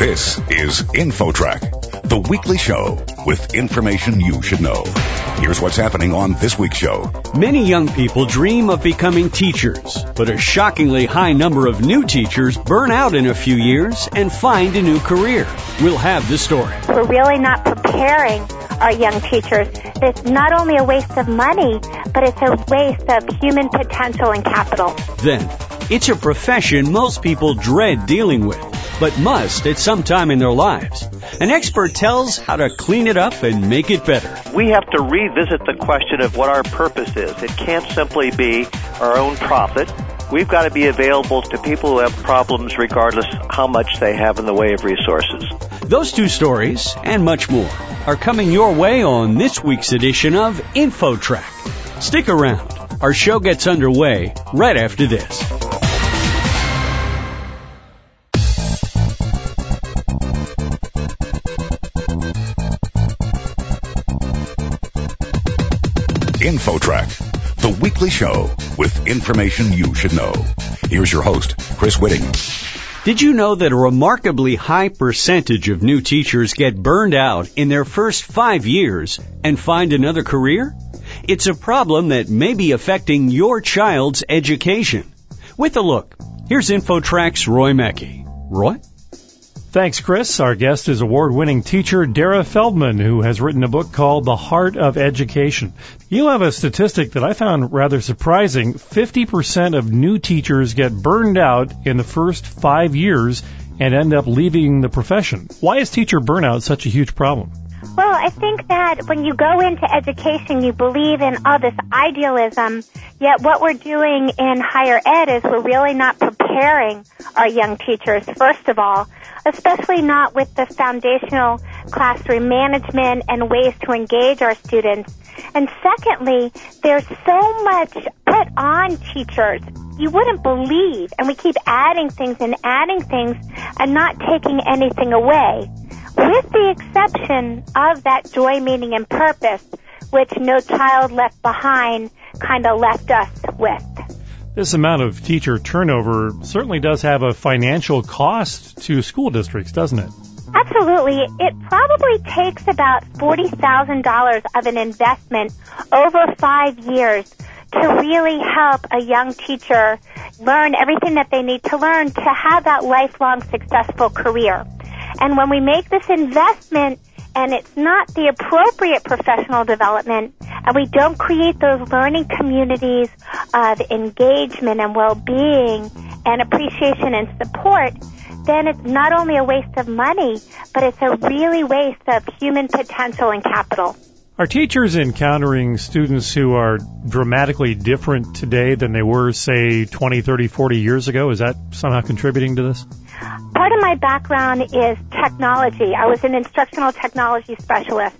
This is InfoTrack, the weekly show with information you should know. Here's what's happening on this week's show. Many young people dream of becoming teachers, but a shockingly high number of new teachers burn out in a few years and find a new career. We'll have the story. We're really not preparing our young teachers. It's not only a waste of money, but it's a waste of human potential and capital. Then, it's a profession most people dread dealing with, but must at some time in their lives. An expert tells how to clean it up and make it better. We have to revisit the question of what our purpose is. It can't simply be our own profit. We've got to be available to people who have problems regardless how much they have in the way of resources. Those two stories and much more are coming your way on this week's edition of InfoTrack. Stick around. Our show gets underway right after this. InfoTrack, the weekly show with information you should know. Here's your host, Chris Whitting. Did you know that a remarkably high percentage of new teachers get burned out in their first 5 years and find another career? It's a problem that may be affecting your child's education. With a look, here's InfoTrack's Roy Mackey. Roy? Thanks, Chris. Our guest is award-winning teacher Dara Feldman, who has written a book called The Heart of Education. You'll have a statistic that I found rather surprising. 50% of new teachers get burned out in the first 5 years and end up leaving the profession. Why is teacher burnout such a huge problem? Well, I think that when you go into education, you believe in all this idealism, yet what we're doing in higher ed is we're really not preparing our young teachers, first of all, especially not with the foundational classroom management and ways to engage our students. And secondly, there's so much put on teachers you wouldn't believe, and we keep adding things and not taking anything away, with the exception of that joy, meaning, and purpose, which No Child Left Behind kind of left us with. This amount of teacher turnover certainly does have a financial cost to school districts, doesn't it? Absolutely. It probably takes about $40,000 of an investment over 5 years to really help a young teacher learn everything that they need to learn to have that lifelong successful career. And when we make this investment and it's not the appropriate professional development, and we don't create those learning communities of engagement and well-being and appreciation and support, then it's not only a waste of money, but it's a really waste of human potential and capital. Are teachers encountering students who are dramatically different today than they were, say, 20, 30, 40 years ago? Is that somehow contributing to this? Part of my background is technology. I was an instructional technology specialist.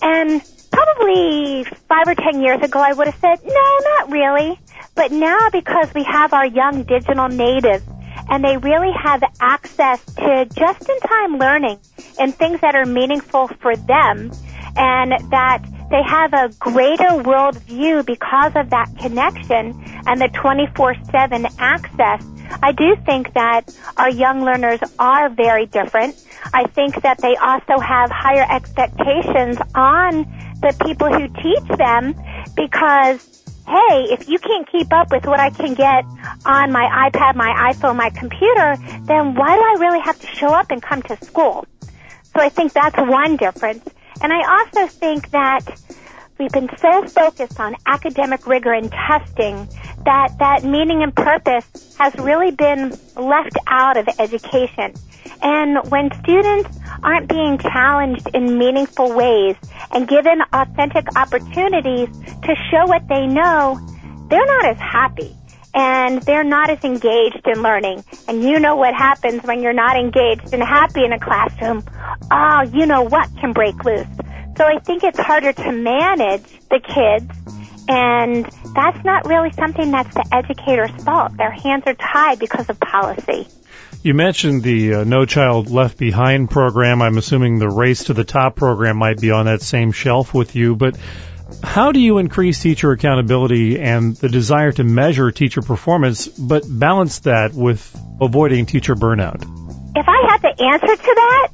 And probably 5 or 10 years ago, I would have said, no, not really. But now, because we have our young digital natives, and they really have access to just-in-time learning and things that are meaningful for them, and that they have a greater world view because of that connection and the 24/7 access, I do think that our young learners are very different. I think that they also have higher expectations on the people who teach them because, hey, if you can't keep up with what I can get on my iPad, my iPhone, my computer, then why do I really have to show up and come to school? So I think that's one difference. And I also think that we've been so focused on academic rigor and testing that that meaning and purpose has really been left out of education. And when students aren't being challenged in meaningful ways and given authentic opportunities to show what they know, they're not as happy and they're not as engaged in learning. And you know what happens when you're not engaged and happy in a classroom. Oh, you know what can break loose. So I think it's harder to manage the kids, and that's not really something that's the educator's fault. Their hands are tied because of policy. You mentioned the No Child Left Behind program. I'm assuming the Race to the Top program might be on that same shelf with you, but how do you increase teacher accountability and the desire to measure teacher performance, but balance that with avoiding teacher burnout? If I had the answer to that,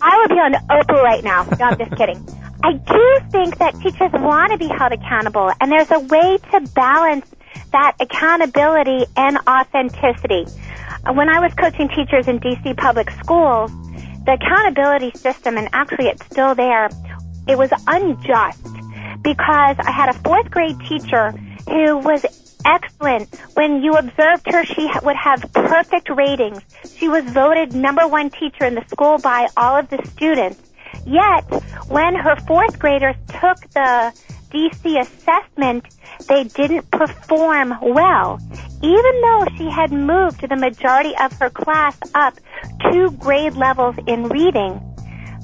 I would be on Oprah right now. No, I'm just kidding. I do think that teachers want to be held accountable, and there's a way to balance that accountability and authenticity. When I was coaching teachers in D.C. public schools, the accountability system, and actually it's still there, it was unjust because I had a fourth grade teacher who was excellent. When you observed her, she would have perfect ratings. She was voted number one teacher in the school by all of the students. Yet, when her fourth graders took the DC assessment, they didn't perform well, even though she had moved the majority of her class up 2 grade levels in reading.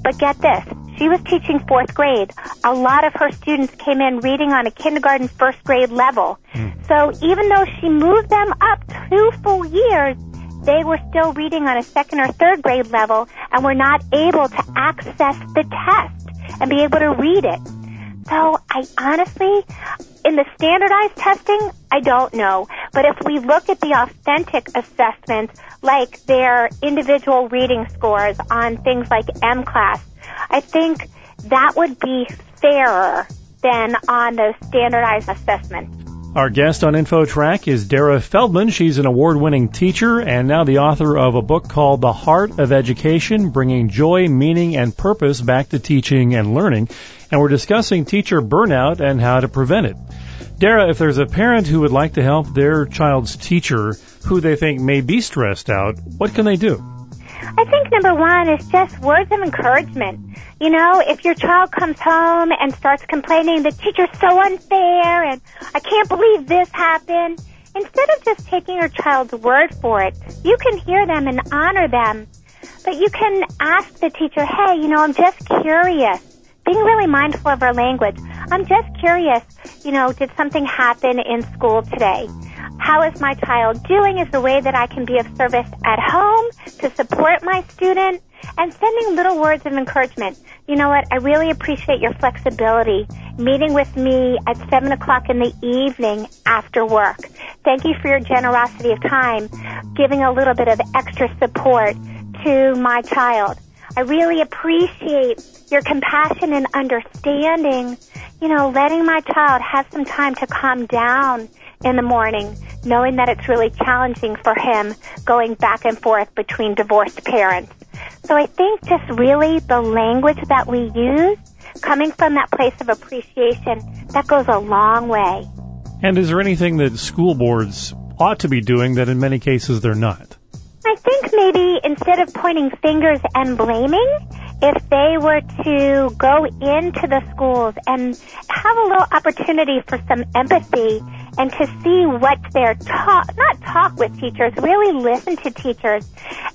But get this, she was teaching fourth grade. A lot of her students came in reading on a kindergarten first grade level. So even though she moved them up 2 full years, they were still reading on a second or third grade level and were not able to access the test and be able to read it. So I honestly, in the standardized testing, I don't know. But if we look at the authentic assessments, like their individual reading scores on things like M-Class, I think that would be fairer than on those standardized assessments. Our guest on InfoTrack is Dara Feldman. She's an award-winning teacher and now the author of a book called The Heart of Education, Bringing Joy, Meaning, and Purpose Back to Teaching and Learning. And we're discussing teacher burnout and how to prevent it. Dara, if there's a parent who would like to help their child's teacher who they think may be stressed out, what can they do? I think number one is just words of encouragement. You know, if your child comes home and starts complaining, the teacher's so unfair and I can't believe this happened, instead of just taking your child's word for it, you can hear them and honor them. But you can ask the teacher, hey, you know, I'm just curious. Being really mindful of our language. I'm just curious, you know, did something happen in school today? How is my child doing? Is the way that I can be of service at home to support my student? And sending little words of encouragement. You know what? I really appreciate your flexibility. Meeting with me at 7 o'clock in the evening after work. Thank you for your generosity of time, giving a little bit of extra support to my child. I really appreciate your compassion and understanding. You know, letting my child have some time to calm down in the morning, knowing that it's really challenging for him going back and forth between divorced parents. So I think just really the language that we use, coming from that place of appreciation, that goes a long way. And is there anything that school boards ought to be doing that in many cases they're not? I think maybe instead of pointing fingers and blaming, if they were to go into the schools and have a little opportunity for some empathy and to see what they're taught, not talk with teachers, really listen to teachers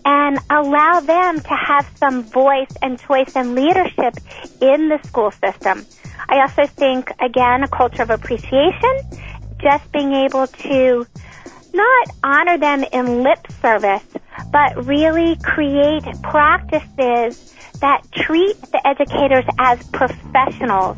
and allow them to have some voice and choice and leadership in the school system. I also think, again, a culture of appreciation, just being able to not honor them in lip service, but really create practices that treat the educators as professionals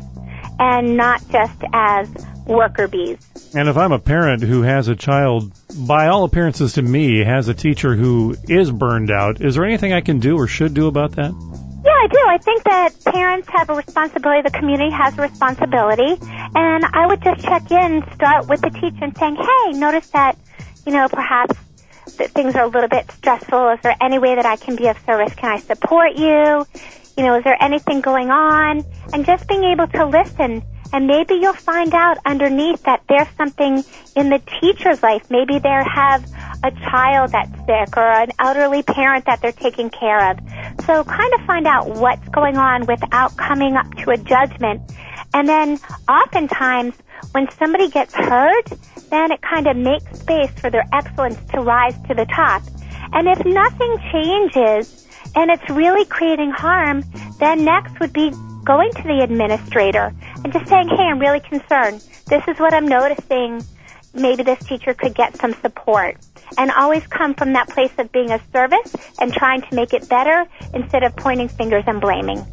and not just as worker bees. And if I'm a parent who has a child, by all appearances to me, has a teacher who is burned out, is there anything I can do or should do about that? Yeah, I do. I think that parents have a responsibility, the community has a responsibility, and I would just check in, start with the teacher and saying, hey, notice that, you know, perhaps that things are a little bit stressful. Is there any way that I can be of service? Can I support you? You know, is there anything going on? And just being able to listen. And maybe you'll find out underneath that there's something in the teacher's life. Maybe they have a child that's sick or an elderly parent that they're taking care of. So kind of find out what's going on without coming up to a judgment. And then oftentimes when somebody gets hurt, then it kind of makes space for their excellence to rise to the top. And if nothing changes and it's really creating harm, then next would be going to the administrator and just saying, hey, I'm really concerned. This is what I'm noticing. Maybe this teacher could get some support. And always come from that place of being of service and trying to make it better instead of pointing fingers and blaming.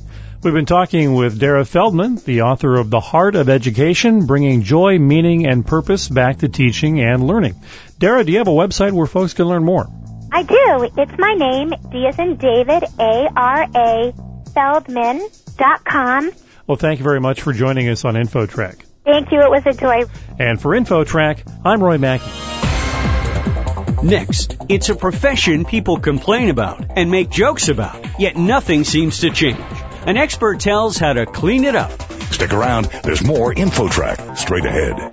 We've been talking with Dara Feldman, the author of The Heart of Education, Bringing Joy, Meaning, and Purpose Back to Teaching and Learning. Dara, do you have a website where folks can learn more? I do. It's my name, D as in David, A-R-A, Feldman.com. Well, thank you very much for joining us on InfoTrack. Thank you. It was a joy. And for InfoTrack, I'm Roy Mackey. Next, it's a profession people complain about and make jokes about, yet nothing seems to change. An expert tells how to clean it up. Stick around. There's more InfoTrack straight ahead.